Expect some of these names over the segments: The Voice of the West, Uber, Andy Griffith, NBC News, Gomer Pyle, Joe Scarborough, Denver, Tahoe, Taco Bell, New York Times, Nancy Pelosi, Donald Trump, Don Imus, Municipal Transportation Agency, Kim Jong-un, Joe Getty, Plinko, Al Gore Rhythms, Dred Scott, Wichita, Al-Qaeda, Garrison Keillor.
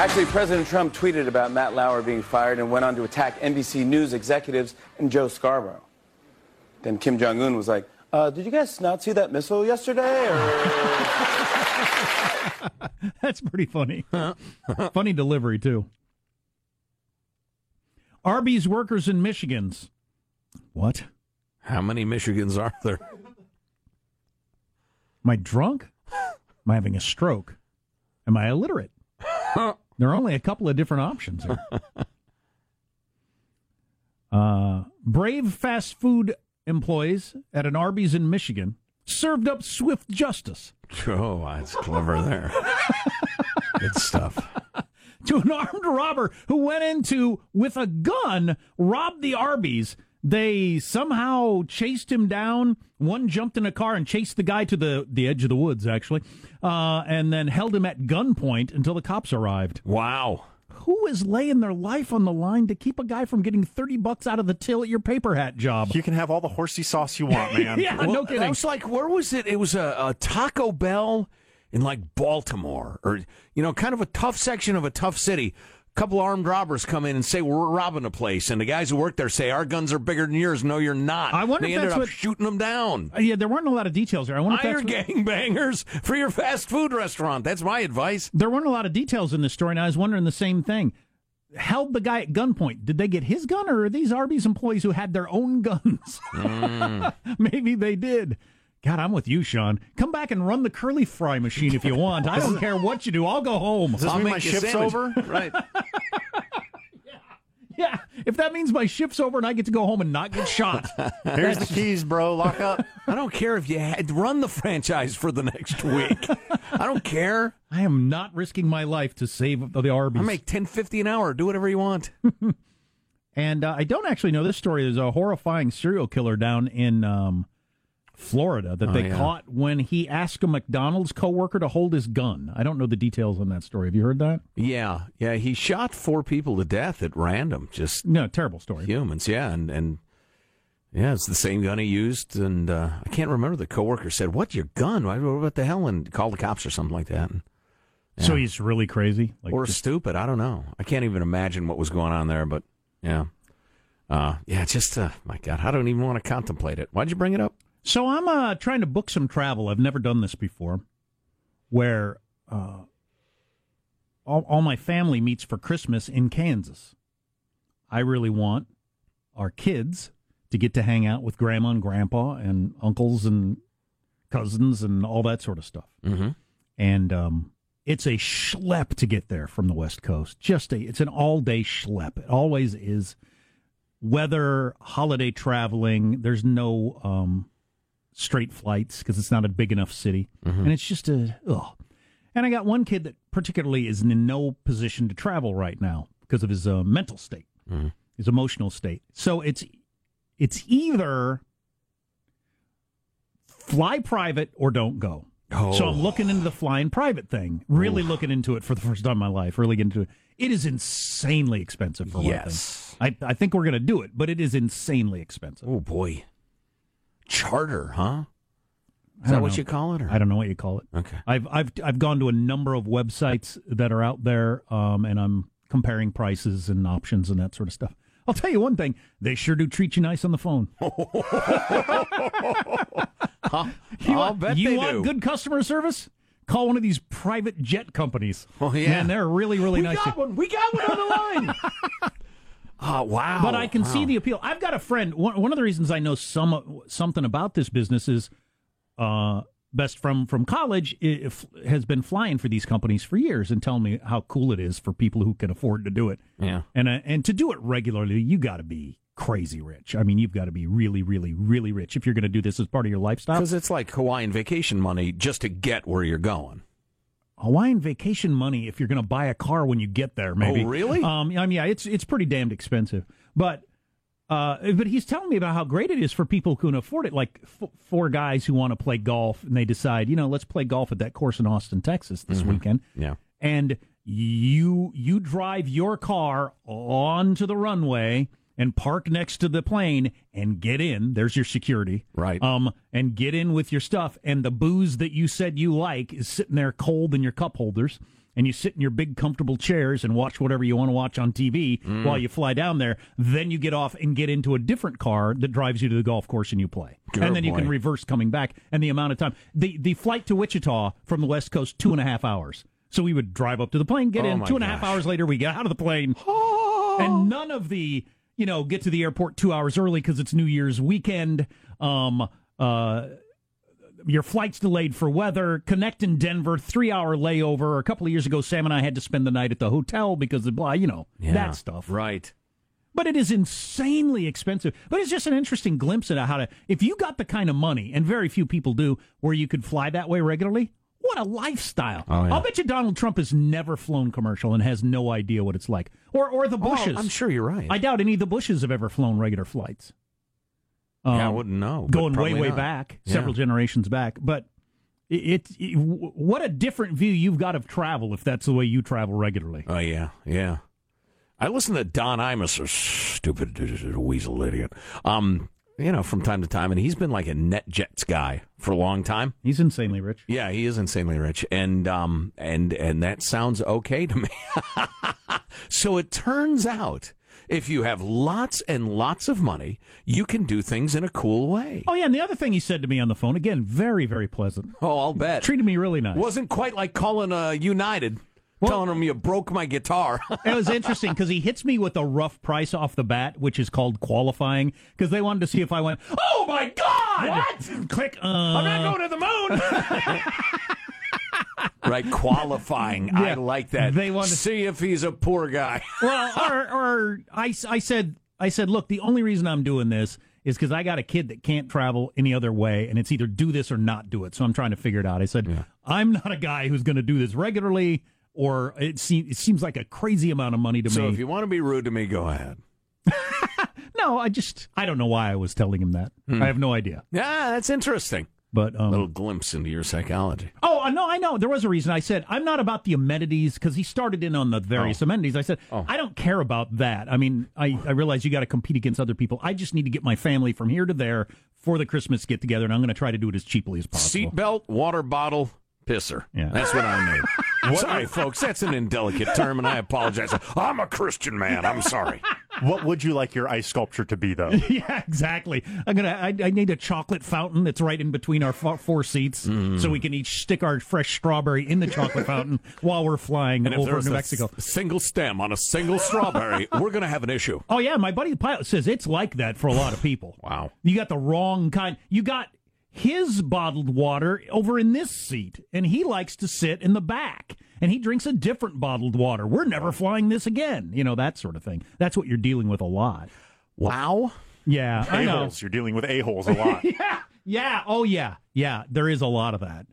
Actually, President Trump tweeted about Matt Lauer being fired and went on to attack NBC News executives and Joe Scarborough. Then Kim Jong-un was like, did you guys not see that missile yesterday? Or... That's pretty funny. Funny delivery, too. Arby's workers in Michigan's. What? How many Michigans are there? Am I drunk? Am I having a stroke? Am I illiterate? There are only a couple of different options here. Brave fast food employees at an Arby's in Michigan served up swift justice. Oh, that's clever there. Good stuff. To an armed robber who went into, with a gun, robbed the Arby's. They somehow chased him down. One jumped in a car and chased the guy to the edge of the woods, actually, and then held him at gunpoint until the cops arrived. Wow. Who is laying their life on the line to keep a guy from getting $30 out of the till at your paper hat job? You can have all the horsey sauce you want, man. Yeah, well, no kidding. I was like, where was it? It was a Taco Bell in, like, Baltimore, or, you know, kind of a tough section of a tough city. Couple armed robbers come in and say, we're robbing a place. And the guys who work there say, our guns are bigger than yours. No, you're not. I wonder they if ended up shooting them down. Yeah, there weren't a lot of details there. I wonder if that's gangbangers for your fast food restaurant. That's my advice. There weren't a lot of details in this story, and I was wondering the same thing. Held the guy at gunpoint. Did they get his gun, or are these Arby's employees who had their own guns? Maybe they did. God, I'm with you, Sean. Come back and run the curly fry machine if you want. I don't care what you do. I'll go home. Does this mean my shift's over? Right. Yeah. If that means my shift's over and I get to go home and not get shot. Here's the keys, bro. Lock up. I don't care if you had run the franchise for the next week. I don't care. I am not risking my life to save the Arby's. I make $10.50 an hour. Do whatever you want. And I don't actually know this story. There's a horrifying serial killer down in... Florida that they caught when he asked a McDonald's coworker to hold his gun. I don't know the details on that story. Have you heard that? Yeah. Yeah, he shot 4 people to death at random. Just terrible story. Humans, yeah. And yeah, it's the same gun he used. And I can't remember. The coworker said, what's your gun? What the hell? And called the cops or something like that. And, yeah. So he's really crazy? Like, or just... stupid. I don't know. I can't even imagine what was going on there, but yeah. My God, I don't even want to contemplate it. Why'd you bring it up? So I'm trying to book some travel. I've never done this before, where all my family meets for Christmas in Kansas. I really want our kids to get to hang out with Grandma and Grandpa and uncles and cousins and all that sort of stuff. Mm-hmm. And it's a schlep to get there from the West Coast. It's an all-day schlep. It always is. Weather, holiday traveling, there's no... straight flights because it's not a big enough city. Mm-hmm. And it's just and I got one kid that particularly is in no position to travel right now because of his mental state, mm-hmm. his emotional state. So it's either fly private or don't go. Oh. So I'm looking into the flying private thing, really looking into it for the first time in my life, really getting into it. It is insanely expensive for one thing. I think we're going to do it, but it is insanely expensive. Oh, boy. Charter, huh? Is that what you call it? Or? I don't know what you call it. Okay. I've gone to a number of websites that are out there, and I'm comparing prices and options and that sort of stuff. I'll tell you one thing. They sure do treat you nice on the phone. You want good customer service? Call one of these private jet companies. Oh, yeah. Man, they're really, really nice. We got one on the line. Oh, wow. But I can see the appeal. I've got a friend. One of the reasons I know something about this business is best friend from college has been flying for these companies for years and telling me how cool it is for people who can afford to do it. Yeah. And to do it regularly, you got to be crazy rich. I mean, you've got to be really, really, really rich if you're going to do this as part of your lifestyle. Because it's like Hawaiian vacation money just to get where you're going. Hawaiian vacation money if you're going to buy a car when you get there, maybe. Oh, really? I mean, yeah, it's pretty damned expensive. But he's telling me about how great it is for people who can afford it, like four guys who want to play golf, and they decide, let's play golf at that course in Austin, Texas this mm-hmm. weekend. Yeah. And you drive your car onto the runway and park next to the plane and get in. There's your security. Right. And get in with your stuff. And the booze that you said you like is sitting there cold in your cup holders. and you sit in your big comfortable chairs and watch whatever you want to watch on TV while you fly down there, then you get off and get into a different car that drives you to the golf course and you play. Good and then you can reverse coming back. And the amount of time. The flight to Wichita from the West Coast, 2.5 hours. So we would drive up to the plane, get in, 2.5 hours later, we get out of the plane. And none of the, you know, get to the airport 2 hours early because it's New Year's weekend. Your flight's delayed for weather, connect in Denver, 3-hour layover. A couple of years ago, Sam and I had to spend the night at the hotel because of blah, you know, that stuff. Right. But it is insanely expensive. But it's just an interesting glimpse into how to, if you got the kind of money, and very few people do, where you could fly that way regularly, what a lifestyle. Oh, yeah. I'll bet you Donald Trump has never flown commercial and has no idea what it's like. Or the Bushes. Oh, I'm sure you're right. I doubt any of the Bushes have ever flown regular flights. Yeah, I wouldn't know. Going way back, several generations back. But it what a different view you've got of travel if that's the way you travel regularly. Oh, yeah, yeah. I listen to Don Imus, a stupid weasel idiot, you know, from time to time, and he's been like a NetJets guy for a long time. He's insanely rich. Yeah, he is insanely rich, and that sounds okay to me. So it turns out, if you have lots and lots of money, you can do things in a cool way. Oh, yeah, and the other thing he said to me on the phone, again, very, very pleasant. Oh, I'll bet. Treated me really nice. Wasn't quite like calling United, telling them you broke my guitar. It was interesting, because he hits me with a rough price off the bat, which is called qualifying, because they wanted to see if I went, oh, my God! What? Click, I'm not going to the moon! Right, qualifying. Yeah. I like that. They want to see if he's a poor guy. Well, I said, look, the only reason I'm doing this is because I got a kid that can't travel any other way, and it's either do this or not do it. So I'm trying to figure it out. I said, I'm not a guy who's going to do this regularly, or it seems like a crazy amount of money to me. So if you want to be rude to me, go ahead. No, I don't know why I was telling him that. I have no idea. Yeah, that's interesting. But a little glimpse into your psychology. Oh, no, I know. There was a reason I said, I'm not about the amenities, because he started in on the various amenities. I said, I don't care about that. I mean, I realize you got to compete against other people. I just need to get my family from here to there for the Christmas get-together, and I'm going to try to do it as cheaply as possible. Seatbelt, water bottle, pisser. Yeah. That's what I need. Sorry, folks, that's an indelicate term, and I apologize. I'm a Christian man. I'm sorry. What would you like your ice sculpture to be, though? Yeah, exactly. I need a chocolate fountain that's right in between our four seats, so we can each stick our fresh strawberry in the chocolate fountain while we're flying and over New Mexico. If there's a single stem on a single strawberry, we're going to have an issue. Oh, yeah. My buddy the pilot says it's like that for a lot of people. Wow. You got the wrong kind. You got his bottled water over in this seat, and he likes to sit in the back, and he drinks a different bottled water. We're never flying this again. You know, that sort of thing. That's what you're dealing with a lot. Wow. Yeah, I know. A-holes. You're dealing with a-holes a lot. Yeah. Oh, yeah. Yeah, there is a lot of that.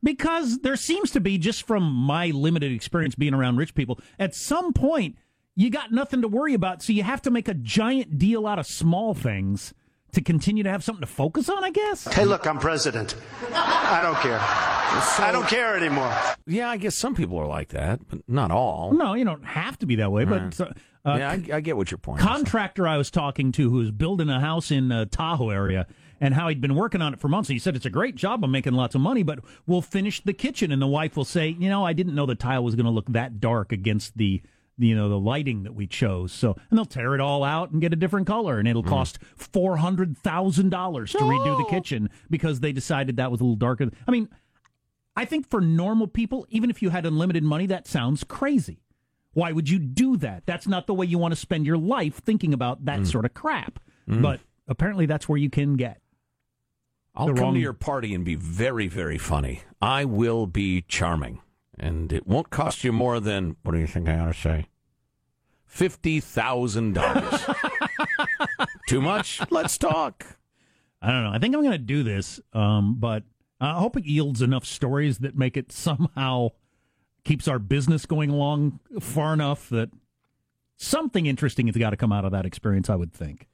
Because there seems to be, just from my limited experience being around rich people, at some point, you got nothing to worry about, so you have to make a giant deal out of small things to continue to have something to focus on, I guess? Hey, look, I'm president. I don't care. I don't care anymore. Yeah, I guess some people are like that, but not all. No, you don't have to be that way. But I get what your point is. Contractor I was talking to who was building a house in the Tahoe area, and how he'd been working on it for months. He said, it's a great job. I'm making lots of money, but we'll finish the kitchen. And the wife will say, you know, I didn't know the tile was going to look that dark against the, you know, the lighting that we chose. So, and they'll tear it all out and get a different color, and it'll cost $400,000 to redo the kitchen because they decided that was a little darker. I mean, I think for normal people, even if you had unlimited money, that sounds crazy. Why would you do that? That's not the way you want to spend your life, thinking about that sort of crap. But apparently that's where you can get. I'll come to your party and be very, very funny. I will be charming. And it won't cost you more than, what do you think I ought to say? $50,000. Too much? Let's talk. I don't know. I think I'm going to do this, but I hope it yields enough stories that make it somehow keeps our business going along far enough that something interesting has got to come out of that experience, I would think.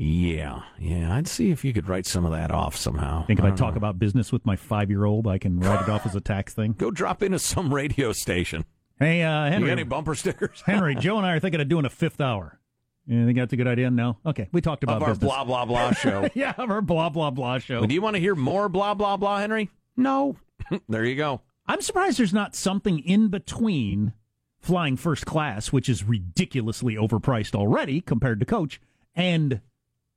Yeah. I'd see if you could write some of that off somehow. Think if I talk about business with my 5-year-old, I can write it off as a tax thing. Go drop into some radio station. Hey, Henry. You got any bumper stickers? Henry, Joe and I are thinking of doing a fifth hour. You think that's a good idea? No? Okay, we talked about business. Of our blah, blah, blah show. Yeah, of our blah, blah, blah show. Well, do you want to hear more blah, blah, blah, Henry? No. There you go. I'm surprised there's not something in between flying first class, which is ridiculously overpriced already compared to coach, and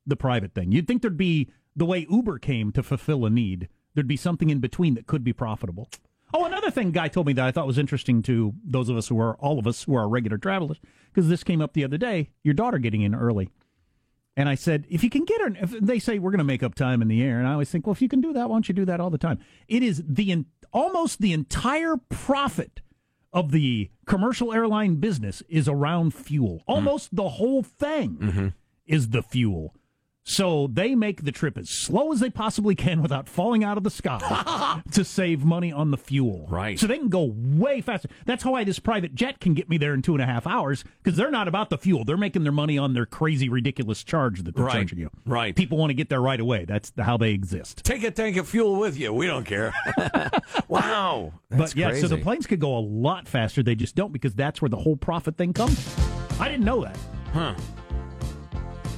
the private thing. You'd think there'd be, the way Uber came to fulfill a need, there'd be something in between that could be profitable. Oh, another thing Guy told me that I thought was interesting to those of us who are, all of us who are regular travelers, because this came up the other day, your daughter getting in early. And I said, if you can get her, if they say we're going to make up time in the air. And I always think, well, if you can do that, why don't you do that all the time? It is the almost the entire profit of the commercial airline business is around fuel. Almost the whole thing is the fuel. So they make the trip as slow as they possibly can without falling out of the sky to save money on the fuel. Right. So they can go way faster. That's how this private jet can get me there in 2.5 hours, because they're not about the fuel. They're making their money on their crazy, ridiculous charge that they're charging you. Right. People want to get there right away. That's how they exist. Take a tank of fuel with you. We don't care. Wow. That's crazy. So the planes could go a lot faster. They just don't, because that's where the whole profit thing comes. I didn't know that. Huh.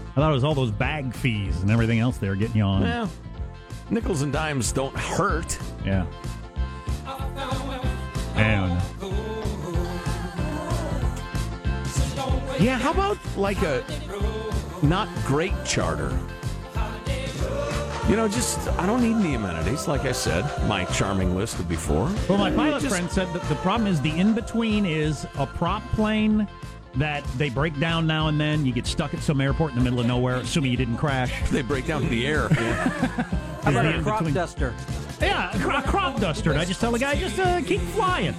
I thought it was all those bag fees and everything else they were getting you on. Well, nickels and dimes don't hurt. Yeah. Yeah, how about like a not great charter? You know, just, I don't need the amenities, like I said, my charming list of before. Well, my pilot friend said that the problem is the in-between is a prop plane that they break down now and then. You get stuck at some airport in the middle of nowhere, assuming you didn't crash. They break down in the air. How about a crop duster? Yeah, a crop duster. And I just tell the guy, just keep flying.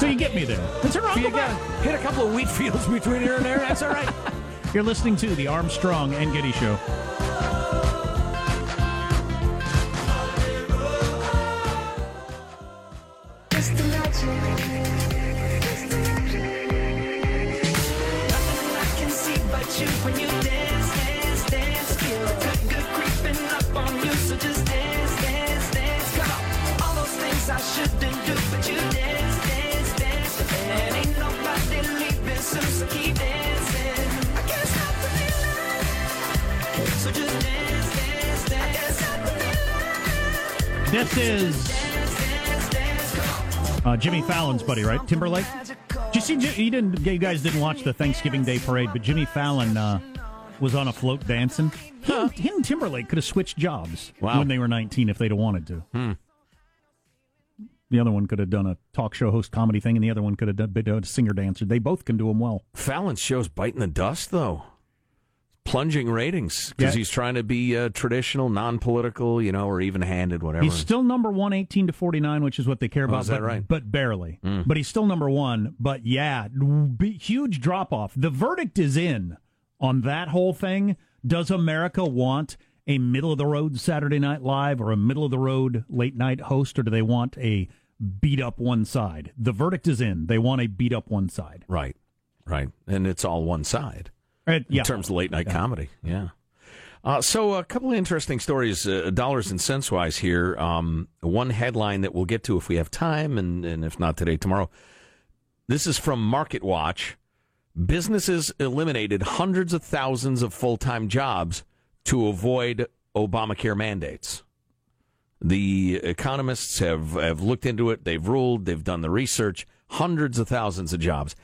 So you get me there. That's all right. You got to hit a couple of wheat fields between here and there. That's all right. You're listening to the Armstrong and Getty Show. This is Jimmy Fallon's buddy, right? Timberlake. Did you see? You guys didn't watch the Thanksgiving Day parade, but Jimmy Fallon was on a float dancing. He and Timberlake could have switched jobs when they were 19 if they'd have wanted to. The other one could have done a talk show host comedy thing, and the other one could have been a singer dancer. They both can do them well. Fallon's show's biting the dust, though. Plunging ratings, because he's trying to be traditional, non-political, you know, or even-handed, whatever. He's still number one, 18 to 49, which is what they care about, is that right? But barely. But he's still number one, but huge drop-off. The verdict is in on that whole thing. Does America want a middle-of-the-road Saturday Night Live or a middle-of-the-road late-night host, or do they want a beat-up one side? The verdict is in. They want a beat-up one side. Right, right. And it's all one side. In terms of late-night comedy, so a couple of interesting stories, dollars and cents-wise here. One headline that we'll get to if we have time, and if not today, tomorrow. This is from MarketWatch. Businesses eliminated hundreds of thousands of full-time jobs to avoid Obamacare mandates. The economists have looked into it. They've ruled. They've done the research. Hundreds of thousands of jobs.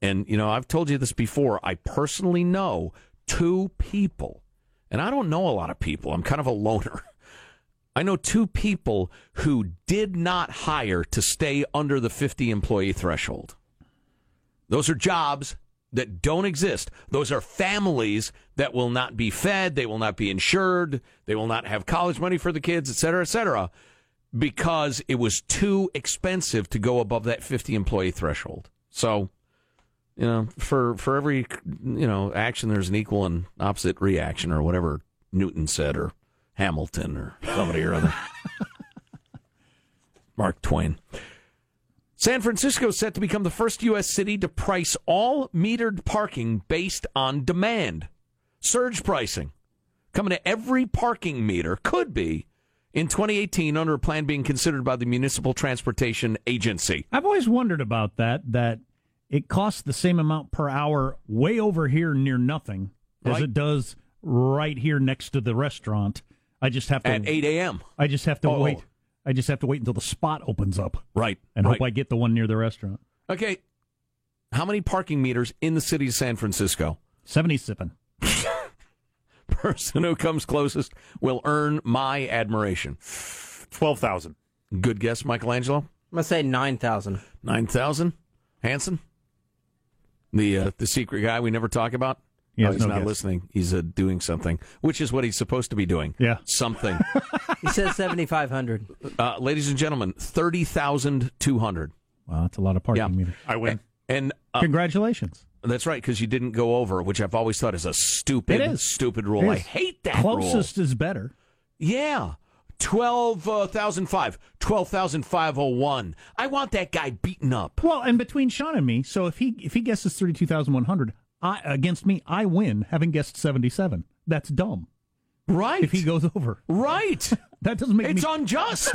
And, you know, I've told you this before. I personally know two people, and I don't know a lot of people. I'm kind of a loner. I know two people who did not hire to stay under the 50-employee threshold. Those are jobs that don't exist. Those are families that will not be fed. They will not be insured. They will not have college money for the kids, et cetera, because it was too expensive to go above that 50-employee threshold. So, you know, for every, you know, action, there's an equal and opposite reaction, or whatever Newton said, or Hamilton, or somebody or other. Mark Twain. San Francisco is set to become the first U.S. city to price all metered parking based on demand. Surge pricing coming to every parking meter, could be, in 2018, under a plan being considered by the Municipal Transportation Agency. I've always wondered about that. It costs the same amount per hour way over here near nothing as it does right here next to the restaurant. I just have to at 8 a.m. I just have to wait. I just have to wait until the spot opens up. Right. And hope I get the one near the restaurant. Okay. How many parking meters in the city of San Francisco? 77. Person who comes closest will earn my admiration. 12,000. Good guess, Michelangelo. I'm going to say 9,000. 9,000? Hanson? The secret guy we never talk about? Yeah, he's not listening. He's doing something, which is what he's supposed to be doing. Yeah. Something. He says 7,500. Ladies and gentlemen, 30,200. Wow, that's a lot of parking meters. I win. And congratulations. That's right, because you didn't go over, which I've always thought is a stupid rule. I hate that rule. Closest is better. Yeah. 12,005, 12,501. I want that guy beaten up. Well, and between Sean and me, so if he guesses 32,100 against me, I win, having guessed 77. That's dumb. Right. If he goes over. Right. That doesn't make It's unjust.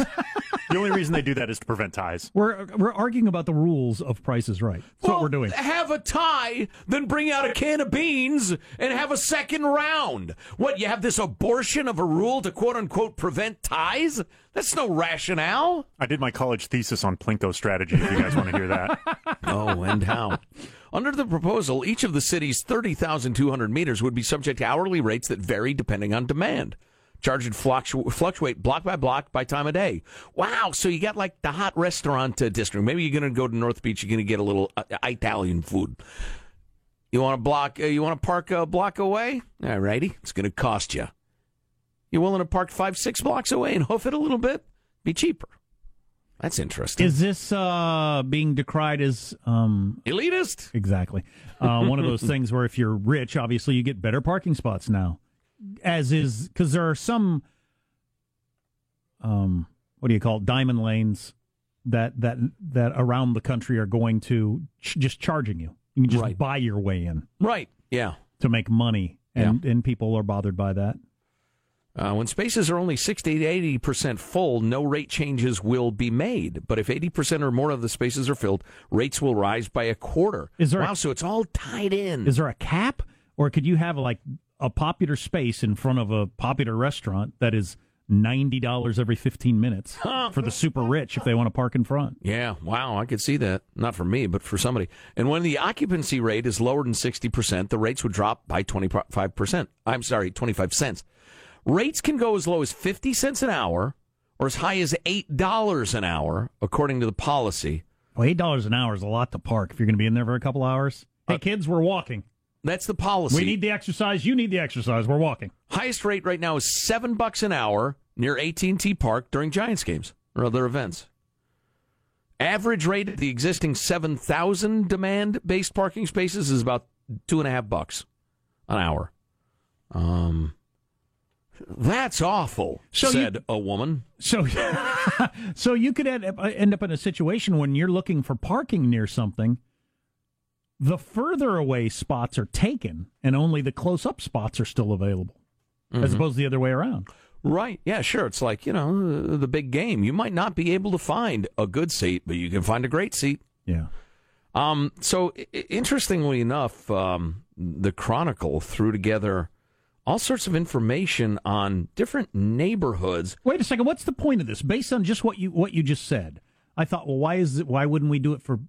The only reason they do that is to prevent ties. We're arguing about the rules of Price is Right. That's what we're doing. Have a tie, then bring out a can of beans and have a second round. What, you have this abortion of a rule to quote-unquote prevent ties? That's no rationale. I did my college thesis on Plinko strategy, if you guys want to hear that. Oh, and how. Under the proposal, each of the city's 30,200 meters would be subject to hourly rates that vary depending on demand. Charge would fluctuate block by time of day. Wow, so you got like the hot restaurant district. Maybe you're going to go to North Beach, you're going to get a little Italian food. You want to park a block away? All righty, it's going to cost you. You're willing to park 5-6 blocks away and hoof it a little bit? Be cheaper. That's interesting. Is this being decried as... elitist? Exactly. One of those things where if you're rich, obviously you get better parking spots now. As is, because there are some, diamond lanes that around the country are going to just charging you. You can just buy your way in. Right, yeah. To make money, and people are bothered by that. When spaces are only 60 to 80% full, no rate changes will be made. But if 80% or more of the spaces are filled, rates will rise by a quarter. So it's all tied in. Is there a cap? Or could you have, like... a popular space in front of a popular restaurant that is $90 every 15 minutes for the super rich if they want to park in front. Yeah, wow, I could see that. Not for me, but for somebody. And when the occupancy rate is lower than 60%, the rates would drop by 25 cents. Rates can go as low as 50 cents an hour or as high as $8 an hour, according to the policy. Well, $8 an hour is a lot to park if you're going to be in there for a couple hours. Hey, kids, we're walking. That's the policy. We need the exercise. You need the exercise. We're walking. Highest rate right now is $7 an hour near AT&T Park during Giants games or other events. Average rate at the existing 7,000 demand-based parking spaces is about $2.50 an hour. That's awful, said a woman. So you could end up in a situation when you're looking for parking near something. The further away spots are taken, and only the close-up spots are still available, as opposed to the other way around. Right. Yeah, sure. It's like, the big game. You might not be able to find a good seat, but you can find a great seat. Yeah. Interestingly enough, the Chronicle threw together all sorts of information on different neighborhoods. Wait a second. What's the point of this? Based on just what you just said. I thought, well, why wouldn't we do it for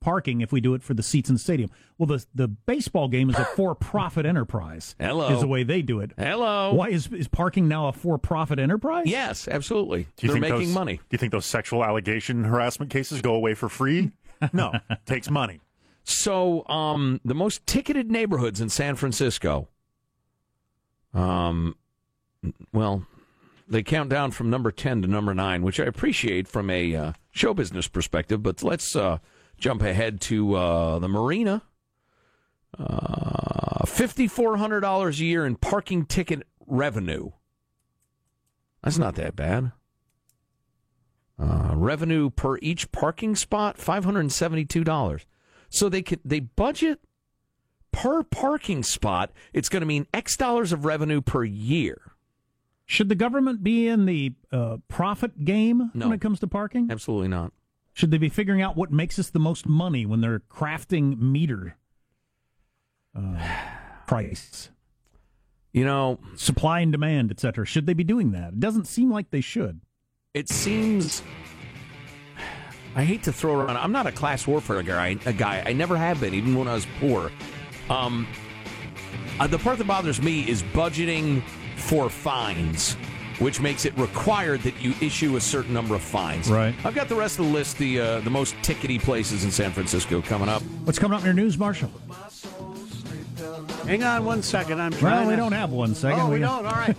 parking if we do it for the seats in the stadium? Well, the baseball game is a for-profit enterprise. Hello. Is the way they do it. Hello. Why is parking now a for-profit enterprise? Yes, absolutely. They're making money. Do you think those sexual allegation harassment cases go away for free? No. It takes money. So the most ticketed neighborhoods in San Francisco, they count down from number 10 to number 9, which I appreciate from a show business perspective, but let's jump ahead to the Marina. $5,400 a year in parking ticket revenue. That's not that bad. Revenue per each parking spot, $572. So they budget per parking spot. It's going to mean X dollars of revenue per year. Should the government be in the profit game when it comes to parking? Absolutely not. Should they be figuring out what makes us the most money when they're crafting meter price? Supply and demand, et cetera. Should they be doing that? It doesn't seem like they should. it seems, I hate to throw around, I'm not a class warfare guy, I never have been, even when I was poor. The part that bothers me is budgeting for fines, which makes it required that you issue a certain number of fines. Right. I've got the rest of the list, the most tickety places in San Francisco coming up. What's coming up in your news, Marshall? Hang on one second. I'm trying. Well, we don't have 1 second. Oh, we don't. All right.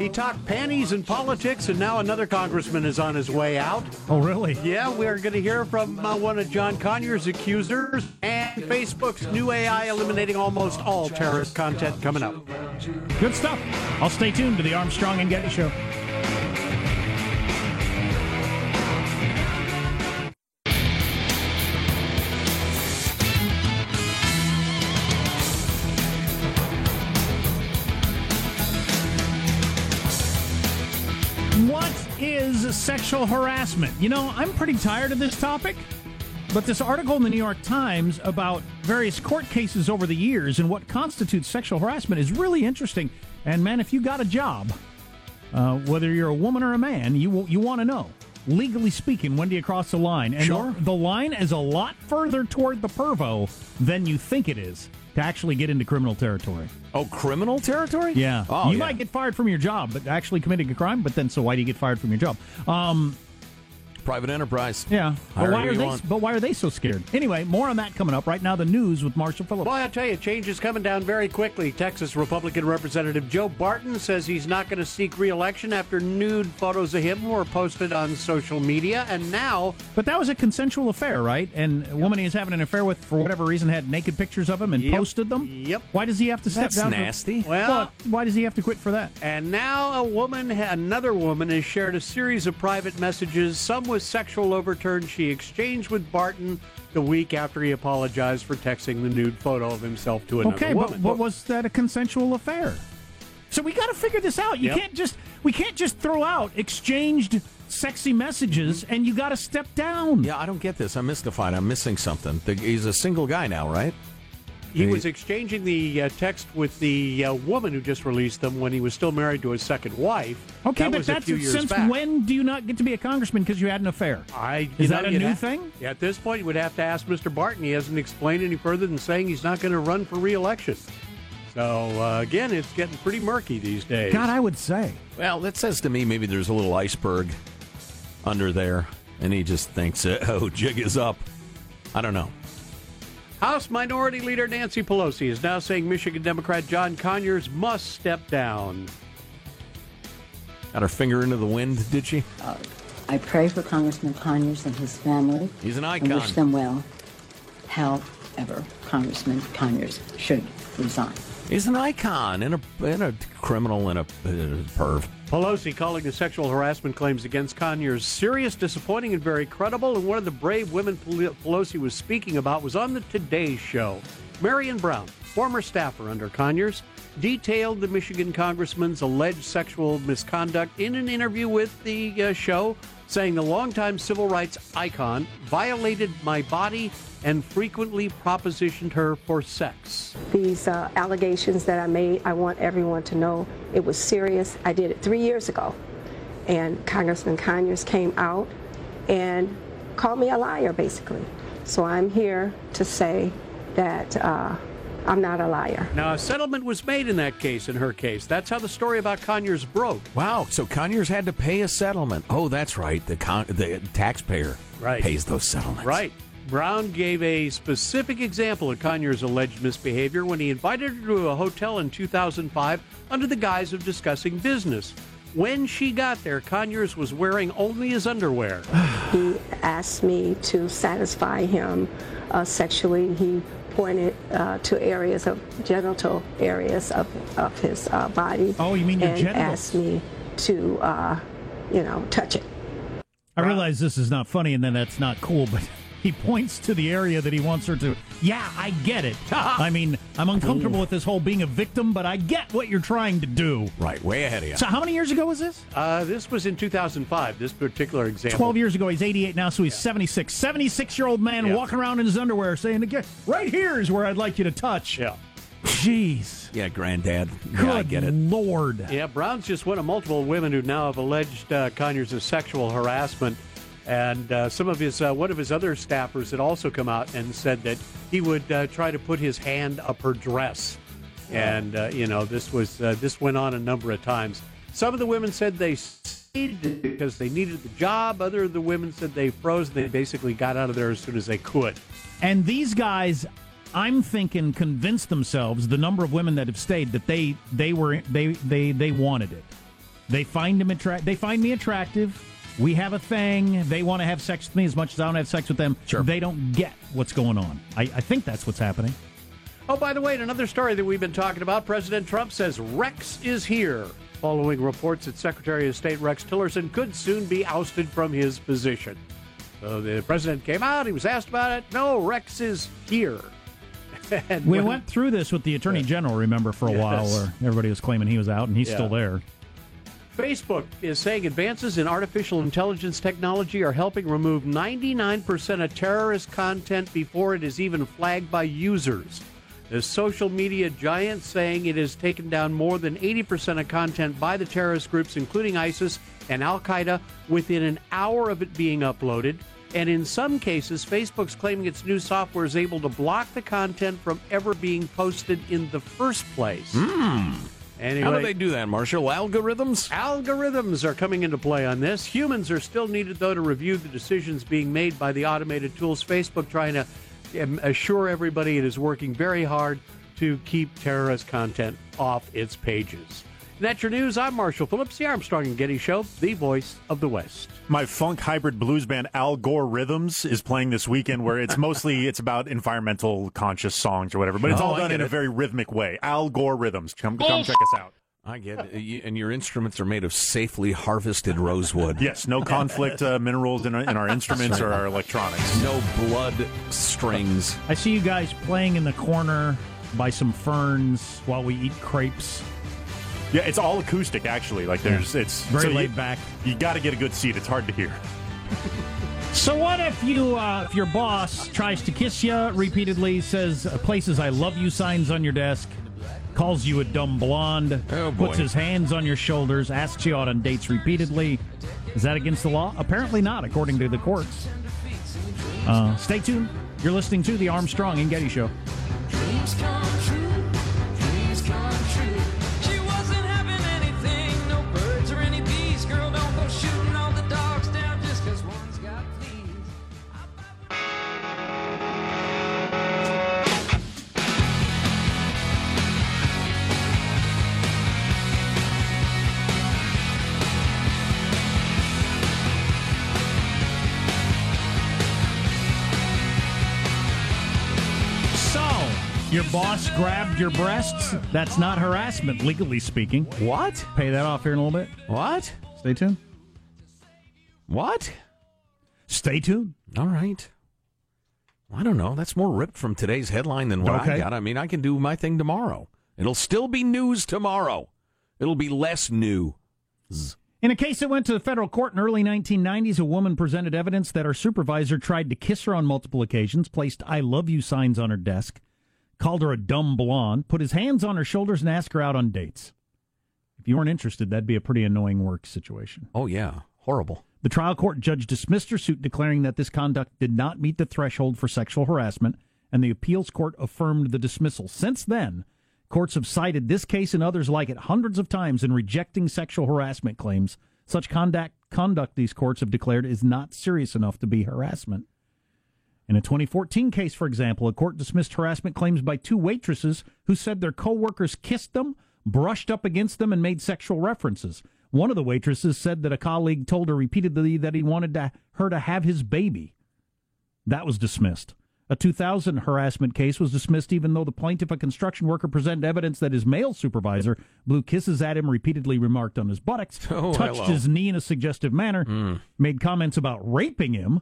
He talked panties and politics, and now another congressman is on his way out. Oh, really? Yeah, we're going to hear from one of John Conyers' accusers and Facebook's new AI eliminating almost all terrorist content coming up. Good stuff. I'll stay tuned to the Armstrong and Getty Show. Sexual harassment. You know, I'm pretty tired of this topic, but this article in the New York Times about various court cases over the years and what constitutes sexual harassment is really interesting. And man, if you got a job, whether you're a woman or a man, you want to know, legally speaking, when do you cross the line? And sure, the line is a lot further toward the pervo than you think it is to actually get into criminal territory. Oh, criminal territory? Yeah. Oh, you might get fired from your job, but actually committing a crime, but then so why do you get fired from your job? Private enterprise. Yeah. But why are they so scared? Anyway, more on that coming up. Right now, the news with Marshall Phillips. Well, I tell you, change is coming down very quickly. Texas Republican Representative Joe Barton says he's not going to seek re-election after nude photos of him were posted on social media. And now... But that was a consensual affair, right? And a woman he was having an affair with, for whatever reason, had naked pictures of him and posted them? Yep. Why does he have to step down? That's nasty. Well, why does he have to quit for that? And now another woman has shared a series of private messages, some with sexual overturn, she exchanged with Barton the week after he apologized for texting the nude photo of himself to another woman. Okay, but was that a consensual affair? So we got to figure this out. You can't just throw out exchanged sexy messages, and you got to step down. Yeah, I don't get this. I'm mystified. I'm missing something. He's a single guy now, right? He was exchanging the text with the woman who just released them when he was still married to his second wife. Okay, but that's since when do you not get to be a congressman because you had an affair? Is that a new thing? Yeah, at this point, you would have to ask Mr. Barton. He hasn't explained any further than saying he's not going to run for re-election. So, again, it's getting pretty murky these days. God, I would say. Well, that says to me maybe there's a little iceberg under there, and he just thinks, jig is up. I don't know. House Minority Leader Nancy Pelosi is now saying Michigan Democrat John Conyers must step down. Got her finger into the wind, did she? I pray for Congressman Conyers and his family. He's an icon. I wish them well. However, Congressman Conyers should resign. He's an icon and a criminal and a perv. Pelosi calling the sexual harassment claims against Conyers serious, disappointing, and very credible. And one of the brave women Pelosi was speaking about was on the Today Show. Marion Brown, former staffer under Conyers, detailed the Michigan congressman's alleged sexual misconduct in an interview with the show, saying the longtime civil rights icon violated my body and frequently propositioned her for sex. These allegations that I made, I want everyone to know it was serious. I did it 3 years ago, and Congressman Conyers came out and called me a liar, basically. So I'm here to say that I'm not a liar. Now, a settlement was made in that case, in her case. That's how the story about Conyers broke. Wow, so Conyers had to pay a settlement. Oh, that's right. The taxpayer pays those settlements. Right. Brown gave a specific example of Conyers' alleged misbehavior when he invited her to a hotel in 2005 under the guise of discussing business. When she got there, Conyers was wearing only his underwear. He asked me to satisfy him sexually. He pointed to areas of genital areas of his body. Oh, you mean your genitals? And asked me to, touch it. I realize this is not funny and then that's not cool, but he points to the area that he wants her to. Yeah, I get it. I mean, I'm uncomfortable with this whole being a victim, but I get what you're trying to do. Right, way ahead of you. So how many years ago was this? This was in 2005, this particular example. 12 years ago. He's 88 now, so he's 76. 76-year-old man walking around in his underwear saying, right here is where I'd like you to touch. Yeah. Jeez. Yeah, granddad. Good I get it. Lord. Yeah, Brown's just one of multiple women who now have alleged Conyers' sexual harassment. And some of his, one of his other staffers had also come out and said that he would try to put his hand up her dress. And, you know, this was this went on a number of times. Some of the women said they stayed because they needed the job. Other of the women said they froze. They basically got out of there as soon as they could. And these guys, I'm thinking, convinced themselves, the number of women that have stayed, that they wanted it. They find him they find me attractive. We have a thing. They want to have sex with me as much as I don't have sex with them. Sure. They don't get what's going on. I think that's what's happening. Oh, by the way, in another story that we've been talking about, President Trump says Rex is here, following reports that Secretary of State Rex Tillerson could soon be ousted from his position. So the president came out. He was asked about it. No, Rex is here. And we went through this with the Attorney General, remember, for a while, where everybody was claiming he was out, and he's still there. Facebook is saying advances in artificial intelligence technology are helping remove 99% of terrorist content before it is even flagged by users. The social media giant saying it has taken down more than 80% of content by the terrorist groups, including ISIS and Al-Qaeda, within an hour of it being uploaded. And in some cases, Facebook's claiming its new software is able to block the content from ever being posted in the first place. Anyway, how do they do that, Marshall? Algorithms? Algorithms are coming into play on this. Humans are still needed, though, to review the decisions being made by the automated tools. Facebook trying to assure everybody it is working very hard to keep terrorist content off its pages. And that's your news. I'm Marshall Phillips, the Armstrong and Getty Show, the voice of the West. My funk hybrid blues band Al Gore Rhythms is playing this weekend, where it's mostly it's about environmental conscious songs or whatever, but it's all done in a very rhythmic way. Al Gore Rhythms. Come check us out. I get it. And your instruments are made of safely harvested rosewood. Yes, no conflict minerals in our instruments or our electronics. No blood strings. I see you guys playing in the corner by some ferns while we eat crepes. Yeah, it's all acoustic, actually. Like, it's very laid back. You got to get a good seat. It's hard to hear. So what if your boss tries to kiss you repeatedly, says places I love you signs on your desk, calls you a dumb blonde, puts his hands on your shoulders, asks you out on dates repeatedly? Is that against the law? Apparently not, according to the courts. Stay tuned. You're listening to The Armstrong and Getty Show. Dreams come true. Dreams come true. Your boss grabbed your breasts? That's not harassment, legally speaking. What? Pay that off here in a little bit. What? Stay tuned. What? Stay tuned. All right. I don't know. That's more ripped from today's headline than what I got. I mean, I can do my thing tomorrow. It'll still be news tomorrow. It'll be less news. In a case that went to the federal court in early 1990s, a woman presented evidence that her supervisor tried to kiss her on multiple occasions, placed I love you signs on her desk, called her a dumb blonde, put his hands on her shoulders, and asked her out on dates. If you weren't interested, that'd be a pretty annoying work situation. Oh, yeah. Horrible. The trial court judge dismissed her suit, declaring that this conduct did not meet the threshold for sexual harassment, and the appeals court affirmed the dismissal. Since then, courts have cited this case and others like it hundreds of times in rejecting sexual harassment claims. Such conduct, these courts have declared, is not serious enough to be harassment. In a 2014 case, for example, a court dismissed harassment claims by two waitresses who said their co-workers kissed them, brushed up against them, and made sexual references. One of the waitresses said that a colleague told her repeatedly that he wanted her to have his baby. That was dismissed. A 2000 harassment case was dismissed even though the plaintiff, a construction worker, presented evidence that his male supervisor blew kisses at him, repeatedly remarked on his buttocks, touched his knee in a suggestive manner, made comments about raping him,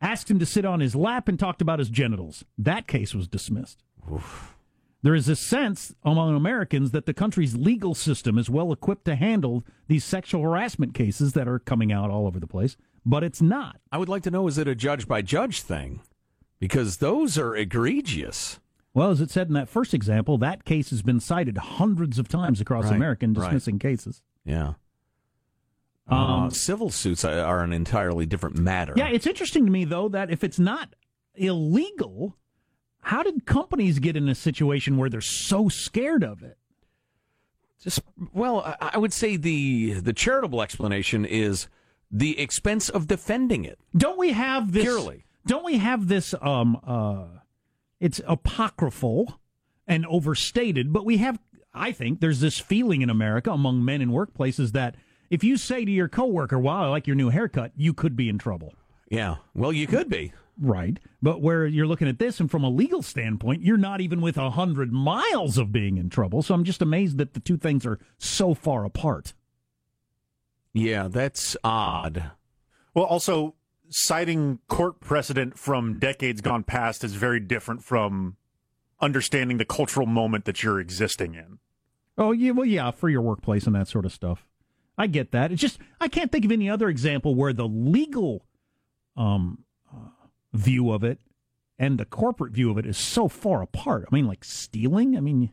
asked him to sit on his lap, and talked about his genitals. That case was dismissed. Oof. There is a sense among Americans that the country's legal system is well equipped to handle these sexual harassment cases that are coming out all over the place, but it's not. I would like to know, is it a judge-by-judge thing? Because those are egregious. Well, as it said in that first example, that case has been cited hundreds of times across America in dismissing cases. Yeah. Civil suits are an entirely different matter. Yeah, it's interesting to me, though, that if it's not illegal, how did companies get in a situation where they're so scared of it? Well, I would say the charitable explanation is the expense of defending it. Don't we have this? Purely. Don't we have this? It's apocryphal and overstated, but we have. I think there's this feeling in America among men in workplaces that if you say to your coworker, "Wow, I like your new haircut," you could be in trouble. Yeah. Well, you could be. Right. But where you're looking at this, and from a legal standpoint, you're not even with 100 miles of being in trouble. So I'm just amazed that the two things are so far apart. Yeah, that's odd. Well, also, citing court precedent from decades gone past is very different from understanding the cultural moment that you're existing in. Oh, yeah, well, yeah, for your workplace and that sort of stuff. I get that. It's just, I can't think of any other example where the legal view of it and the corporate view of it is so far apart. I mean, like stealing? I mean,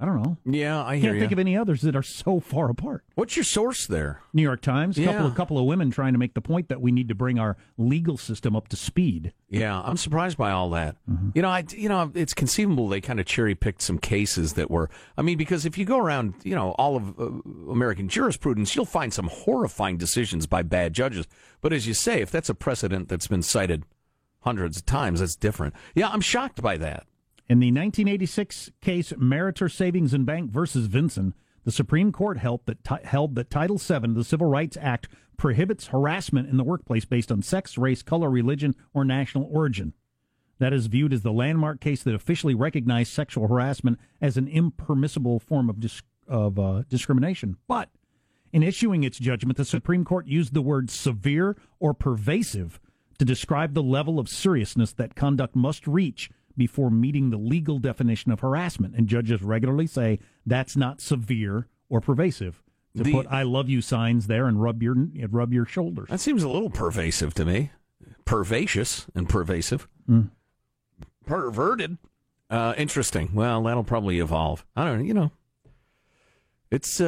I don't know. Yeah, I hear you. Can't think of any others that are so far apart. What's your source there? New York Times. Yeah. A couple of women trying to make the point that we need to bring our legal system up to speed. Yeah, I'm surprised by all that. Mm-hmm. You know, it's conceivable they kind of cherry-picked some cases that were... I mean, because if you go around, you know, all of American jurisprudence, you'll find some horrifying decisions by bad judges. But as you say, if that's a precedent that's been cited hundreds of times, that's different. Yeah, I'm shocked by that. In the 1986 case Meritor Savings and Bank versus Vinson, the Supreme Court held that Title VII, the Civil Rights Act, prohibits harassment in the workplace based on sex, race, color, religion, or national origin. That is viewed as the landmark case that officially recognized sexual harassment as an impermissible form of discrimination. But in issuing its judgment, the Supreme Court used the words severe or pervasive to describe the level of seriousness that conduct must reach before meeting the legal definition of harassment. And judges regularly say that's not severe or pervasive. To put I love you signs there and rub your shoulders. That seems a little pervasive to me. Pervacious and pervasive. Mm. Perverted. Interesting. Well, that'll probably evolve. I don't know. You know, it's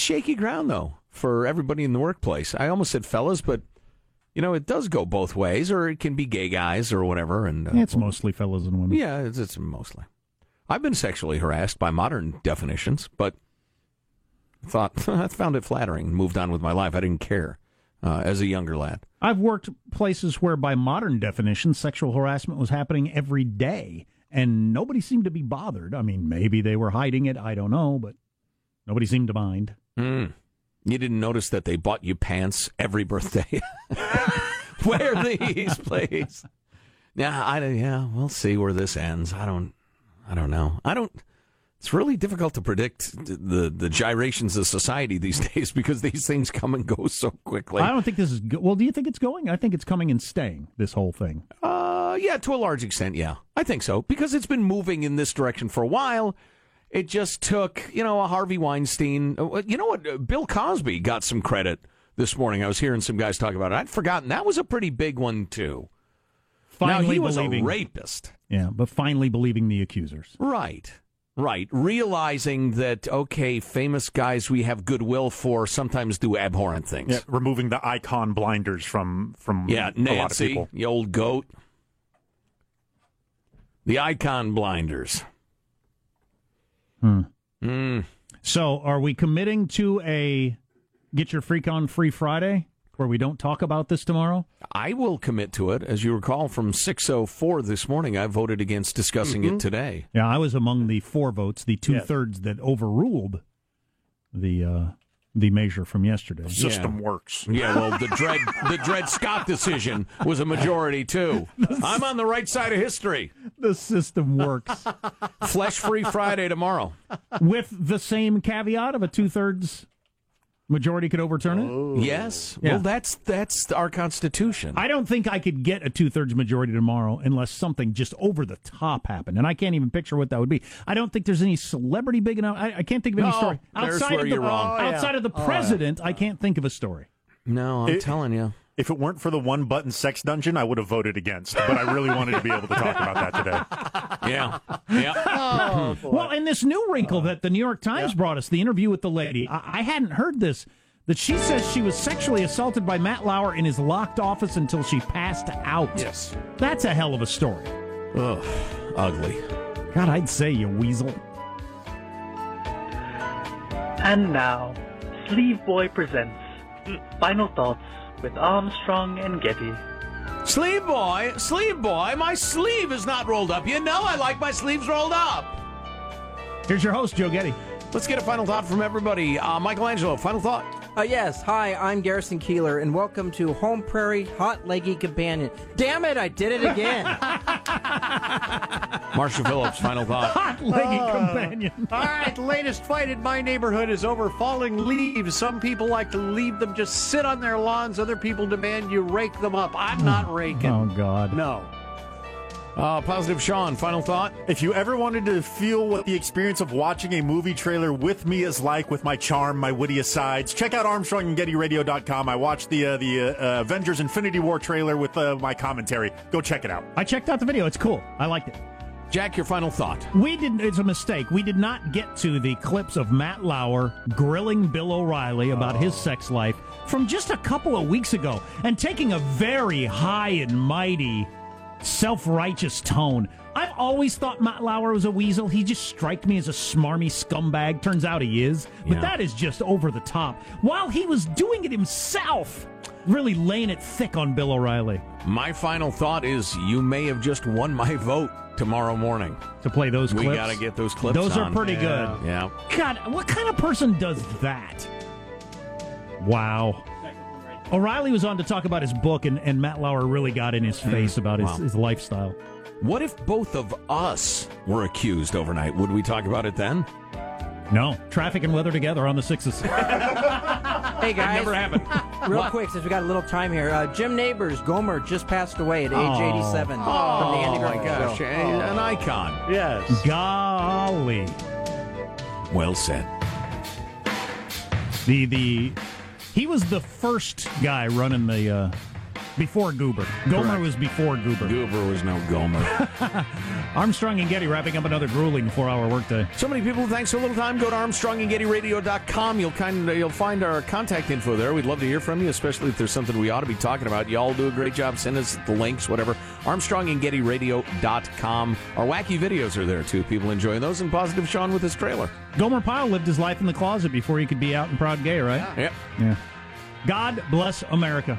shaky ground, though, for everybody in the workplace. I almost said fellas, but... You know, it does go both ways, or it can be gay guys or whatever. And it's mostly fellas and women. Yeah, it's mostly. I've been sexually harassed by modern definitions, but I found it flattering and moved on with my life. I didn't care as a younger lad. I've worked places where, by modern definitions, sexual harassment was happening every day, and nobody seemed to be bothered. I mean, maybe they were hiding it. I don't know, but nobody seemed to mind. Mm. You didn't notice that they bought you pants every birthday. Wear these, please. Yeah, we'll see where this ends. I don't know. It's really difficult to predict the gyrations of society these days because these things come and go so quickly. I don't think this is good. Well, do you think it's going? I think it's coming and staying, this whole thing. Yeah, to a large extent, yeah. I think so, because it's been moving in this direction for a while. It just took, you know, a Harvey Weinstein. You know what? Bill Cosby got some credit this morning. I was hearing some guys talk about it. I'd forgotten. That was a pretty big one, too. Finally now, he was a rapist. Yeah, but finally believing the accusers. Right. Realizing that, okay, famous guys we have goodwill for sometimes do abhorrent things. Yeah, removing the icon blinders from Nancy, a lot of people. The old goat. The icon blinders. Hmm. Mm. So are we committing to a Get Your Freak On Free Friday where we don't talk about this tomorrow? I will commit to it. As you recall, from 6:04 this morning, I voted against discussing it today. Yeah, I was among the four votes, the two-thirds that overruled the measure from yesterday. The system works. Yeah, well, the Dred Scott decision was a majority, too. I'm on the right side of history. The system works. Flesh-free Friday tomorrow. With the same caveat of a two-thirds majority could overturn it? Oh. Yes. Yeah. Well, that's our Constitution. I don't think I could get a two-thirds majority tomorrow unless something just over the top happened, and I can't even picture what that would be. I don't think there's any celebrity big enough. I can't think of any story. Outside of the president, I can't think of a story. No, I'm telling you. If it weren't for the one-button sex dungeon, I would have voted against. But I really wanted to be able to talk about that today. Yeah. Oh, boy. Well, and this new wrinkle that the New York Times brought us, the interview with the lady. I hadn't heard this, that she says she was sexually assaulted by Matt Lauer in his locked office until she passed out. Yes. That's a hell of a story. Ugh, ugly. God, I'd say, you weasel. And now, Sleeve Boy presents Final Thoughts with Armstrong and Getty. Sleeve boy, my sleeve is not rolled up. You know I like my sleeves rolled up. Here's your host, Joe Getty. Let's get a final thought from everybody. Michelangelo, final thought. Yes, hi, I'm Garrison Keillor, and welcome to Home Prairie Hot Leggy Companion. Damn it, I did it again. Marshall Phillips, final thought. Hot Leggy Companion. All right, latest fight in my neighborhood is over falling leaves. Some people like to leave them just sit on their lawns. Other people demand you rake them up. I'm not raking. Oh, God. No. Positive Sean, final thought. If you ever wanted to feel what the experience of watching a movie trailer with me is like, with my charm, my witty asides, check out Armstrong and Getty Radio.com. I watched the Avengers Infinity War trailer with my commentary. Go check it out. I checked out the video. It's cool. I liked it. Jack, your final thought. It's a mistake. We did not get to the clips of Matt Lauer grilling Bill O'Reilly about his sex life from just a couple of weeks ago and taking a very high and mighty self-righteous tone. I've always thought Matt Lauer was a weasel. He just struck me as a smarmy scumbag. Turns out he is. But that is just over the top. While he was doing it himself, really laying it thick on Bill O'Reilly. My final thought is you may have just won my vote tomorrow morning. To play those clips? We got to get those clips on. Those are pretty good. Yeah. God, what kind of person does that? Wow. O'Reilly was on to talk about his book, and Matt Lauer really got in his face about his lifestyle. What if both of us were accused overnight? Would we talk about it then? No. Traffic and weather together on the sixes. Hey, guys. It never happened. Real quick, since we got a little time here, Jim Nabors, Gomer, just passed away at age 87. From the Andy Griffith Show. Oh, an icon. Yes. Golly. Well said. He was the first guy running the, before Goober. Gomer was before Goober. Goober was no Gomer. Armstrong and Getty wrapping up another grueling 4-hour workday. So many people, thanks for a little time. Go to ArmstrongandGettyRadio.com. You'll find our contact info there. We'd love to hear from you, especially if there's something we ought to be talking about. Y'all do a great job. Send us the links, whatever. ArmstrongandGettyRadio.com. Our wacky videos are there, too. People enjoying those. And Positive Sean with his trailer. Gomer Pyle lived his life in the closet before he could be out and proud gay, right? Yeah. God bless America.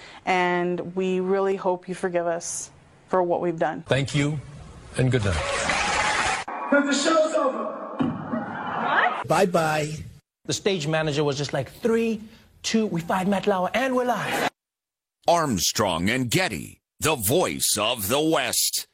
And we really hope you forgive us for what we've done. Thank you, and good night. The show's over. What? Bye-bye. The stage manager was just like, 3, 2, we find Matt Lauer, and we're live. Armstrong and Getty, the voice of the West.